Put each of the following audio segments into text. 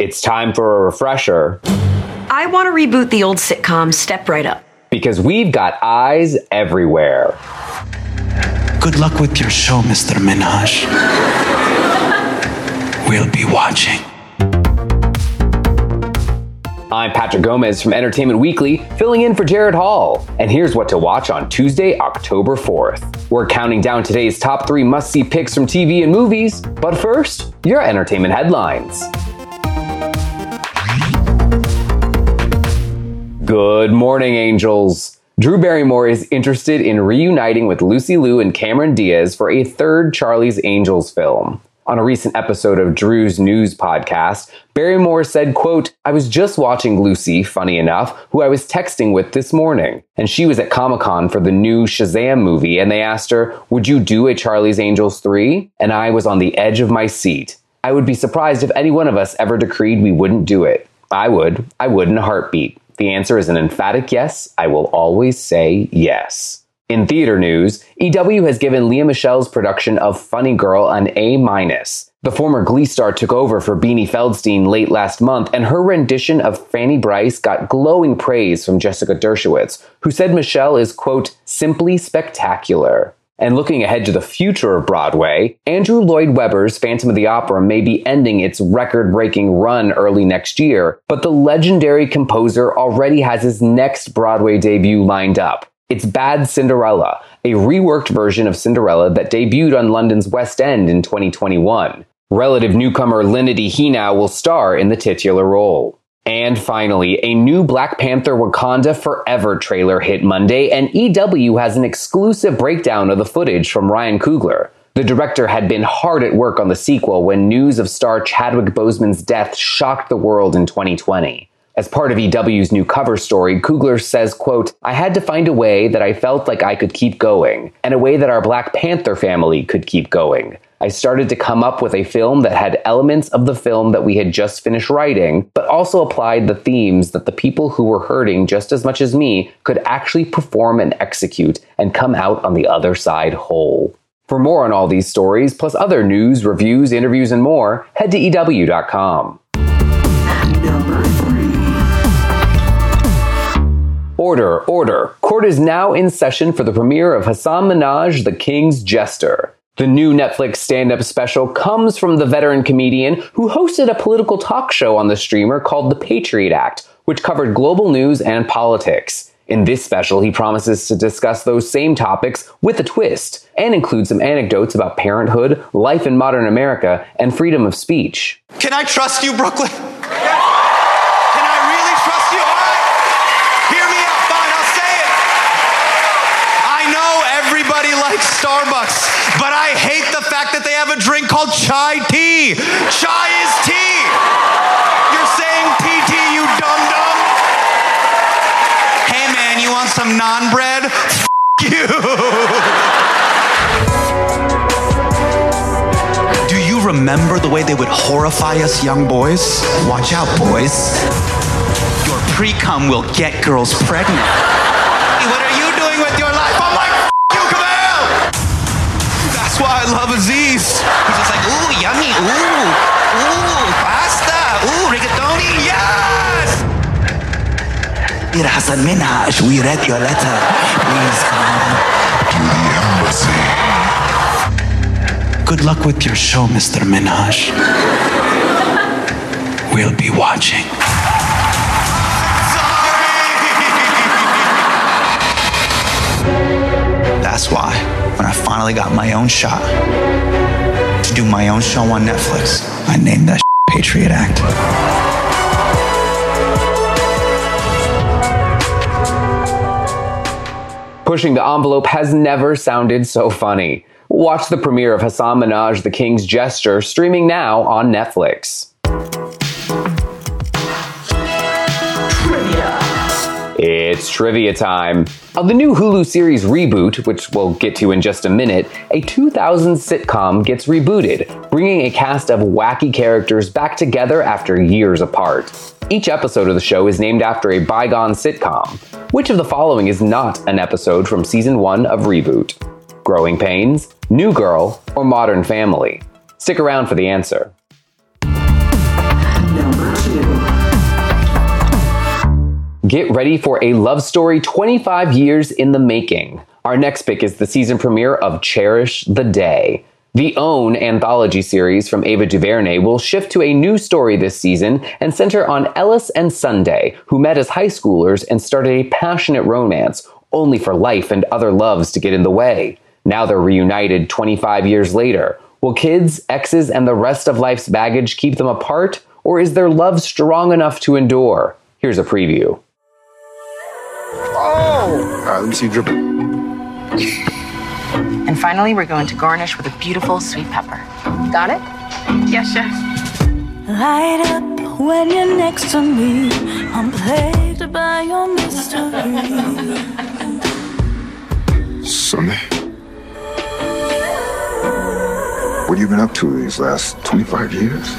It's time for a refresher. I want to reboot the old sitcom Step Right Up. Because we've got eyes everywhere. Good luck with your show, Mr. Minhaj. We'll be watching. I'm Patrick Gomez from Entertainment Weekly, filling in for Jared Hall. And here's what to watch on Tuesday, October 4th. We're counting down today's top 3 must-see picks from TV and movies. But first, your entertainment headlines. Good morning, angels. Drew Barrymore is interested in reuniting with Lucy Liu and Cameron Diaz for a third Charlie's Angels film. On a recent episode of Drew's News podcast, Barrymore said, quote, "I was just watching Lucy, funny enough, who I was texting with this morning. And she was at Comic-Con for the new Shazam movie, and they asked her, 'Would you do a Charlie's Angels 3?' And I was on the edge of my seat. I would be surprised if any one of us ever decreed we wouldn't do it. I would in a heartbeat. The answer is an emphatic yes. I will always say yes." In theater news, EW has given Lea Michele's production of Funny Girl an A-. The former Glee star took over for Beanie Feldstein late last month, and her rendition of Fanny Brice got glowing praise from Jessica Dershowitz, who said Michele is, quote, "simply spectacular." And looking ahead to the future of Broadway, Andrew Lloyd Webber's Phantom of the Opera may be ending its record-breaking run early next year, but the legendary composer already has his next Broadway debut lined up. It's Bad Cinderella, a reworked version of Cinderella that debuted on London's West End in 2021. Relative newcomer Linity Hinow will star in the titular role. And finally, a new Black Panther Wakanda Forever trailer hit Monday, and EW has an exclusive breakdown of the footage from Ryan Coogler. The director had been hard at work on the sequel when news of star Chadwick Boseman's death shocked the world in 2020. As part of EW's new cover story, Coogler says, quote, "I had to find a way that I felt like I could keep going, and a way that our Black Panther family could keep going. I started to come up with a film that had elements of the film that we had just finished writing, but also applied the themes that the people who were hurting just as much as me could actually perform and execute and come out on the other side whole." For more on all these stories, plus other news, reviews, interviews, and more, head to EW.com. Order, order. Court is now in session for the premiere of Hasan Minhaj, The King's Jester. The new Netflix stand-up special comes from the veteran comedian who hosted a political talk show on the streamer called The Patriot Act, which covered global news and politics. In this special, he promises to discuss those same topics with a twist and include some anecdotes about parenthood, life in modern America, and freedom of speech. Can I trust you, Brooklyn? Starbucks, but I hate the fact that they have a drink called chai tea. Chai is tea. You're saying TT, you dum-dum. Hey man, you want some naan bread? F*** you. Do you remember the way they would horrify us young boys? Watch out, boys. Your pre-cum will get girls pregnant. What are you doing with your life? I'm like, why I love Aziz. He's just like, ooh, yummy, ooh, ooh, pasta, ooh, rigatoni, yes! Dear Hasan Minhaj, we read your letter. Please come to the embassy. Good luck with your show, Mr. Minhaj. We'll be watching. Sorry! That's why. When I finally got my own shot to do my own show on Netflix, I named that Patriot Act. Pushing the envelope has never sounded so funny. Watch the premiere of Hasan Minhaj, The King's Jester, streaming now on Netflix. It's trivia time. Of the new Hulu series Reboot, which we'll get to in just a minute, a 2000s sitcom gets rebooted, bringing a cast of wacky characters back together after years apart. Each episode of the show is named after a bygone sitcom. Which of the following is not an episode from season 1 of Reboot? Growing Pains, New Girl, or Modern Family? Stick around for the answer. Get ready for a love story 25 years in the making. Our next pick is the season premiere of Cherish the Day. The OWN anthology series from Ava DuVernay will shift to a new story this season and center on Ellis and Sunday, who met as high schoolers and started a passionate romance, only for life and other loves to get in the way. Now they're reunited 25 years later. Will kids, exes, and the rest of life's baggage keep them apart? Or is their love strong enough to endure? Here's a preview. Oh! All right, let me see you drip it. And finally, we're going to garnish with a beautiful sweet pepper. Got it? Yes, chef. Light up when you're next to me. I'm plagued by your mystery. Sunday. What have you been up to these last 25 years?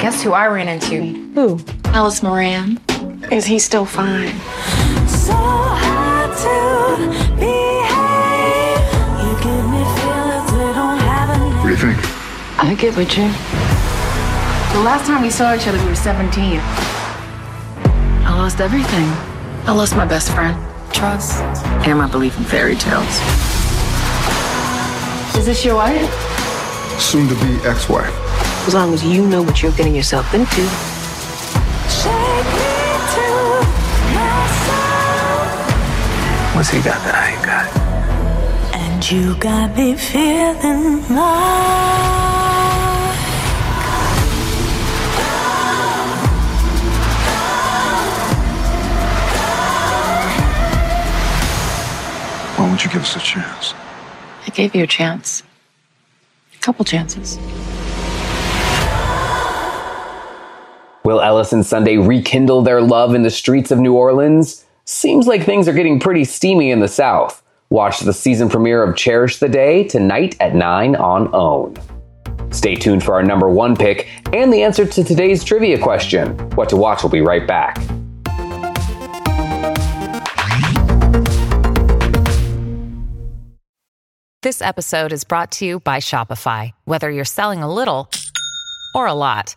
Guess who I ran into? Who? Ellis Moran. Is he still fine? So hard to behave. You give me feelings we don't have any. What do you think? I get with you. The last time we saw each other, we were 17. I lost everything. I lost my best friend, trust, and my belief in fairy tales. Is this your wife? Soon to be ex-wife. As long as you know what you're getting yourself into. What's he got that I ain't got? And you got me feeling like. Why won't you give us a chance? I gave you a chance. A couple chances. Will Ellis and Sunday rekindle their love in the streets of New Orleans? Seems like things are getting pretty steamy in the South. Watch the season premiere of Cherish the Day tonight at 9 on OWN. Stay tuned for our number one pick and the answer to today's trivia question. What to Watch will be right back. This episode is brought to you by Shopify. Whether you're selling a little or a lot,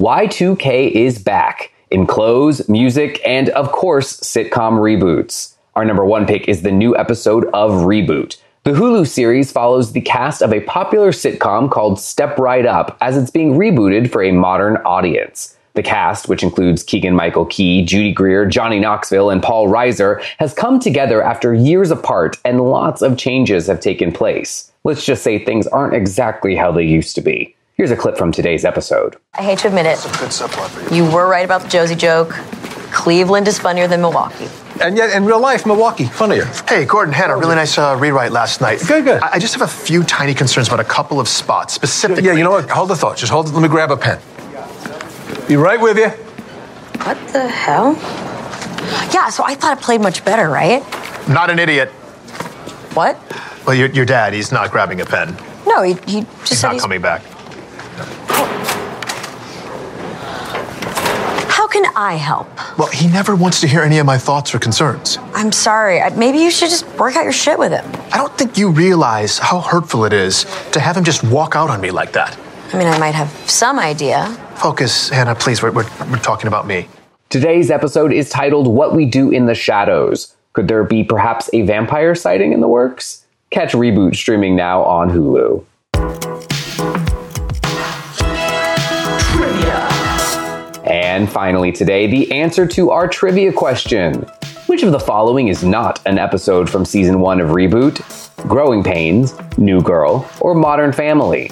Y2K is back in clothes, music, and, of course, sitcom reboots. Our number one pick is the new episode of Reboot. The Hulu series follows the cast of a popular sitcom called Step Right Up as it's being rebooted for a modern audience. The cast, which includes Keegan-Michael Key, Judy Greer, Johnny Knoxville, and Paul Reiser, has come together after years apart, and lots of changes have taken place. Let's just say things aren't exactly how they used to be. Here's a clip from today's episode. I hate to admit it. That's a good subplot. You were right about the Josie joke. Cleveland is funnier than Milwaukee. And yet, in real life, Milwaukee, funnier. Hey, Gordon had a really nice rewrite last night. Good. I just have a few tiny concerns about a couple of spots, specifically. Yeah, you know what? Hold the thought. Just hold it. Let me grab a pen. Be right with you. What the hell? Yeah, so I thought it played much better, right? Not an idiot. What? Well, your dad, he's not grabbing a pen. No, he just he's said not he's... coming back. How can I help? Well, he never wants to hear any of my thoughts or concerns. I'm sorry. Maybe you should just work out your shit with him. I don't think you realize how hurtful it is to have him just walk out on me like that. I mean, I might have some idea. Focus, Hannah, please. We're talking about me. Today's episode is titled What We Do in the Shadows. Could there be perhaps a vampire sighting in the works? Catch Reboot streaming now on Hulu. And finally today, the answer to our trivia question. Which of the following is not an episode from season 1 of Reboot, Growing Pains, New Girl, or Modern Family?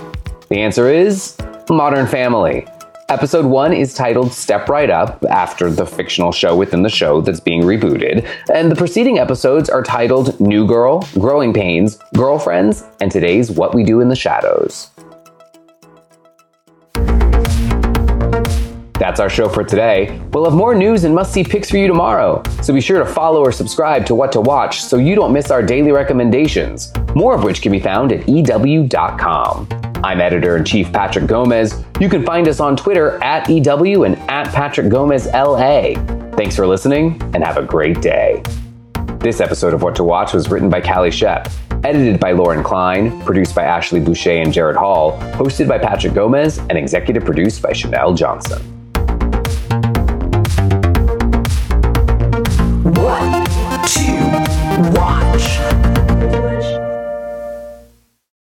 The answer is Modern Family. Episode 1 is titled Step Right Up, after the fictional show within the show that's being rebooted, and the preceding episodes are titled New Girl, Growing Pains, Girlfriends, and today's What We Do in the Shadows. That's our show for today. We'll have more news and must-see picks for you tomorrow, so be sure to follow or subscribe to What to Watch so you don't miss our daily recommendations, more of which can be found at EW.com. I'm Editor-in-Chief Patrick Gomez. You can find us on Twitter at EW and at Patrick Gomez LA. Thanks for listening and have a great day. This episode of What to Watch was written by Callie Shep, edited by Lauren Klein, produced by Ashley Boucher and Jared Hall, hosted by Patrick Gomez, and executive produced by Chanel Johnson.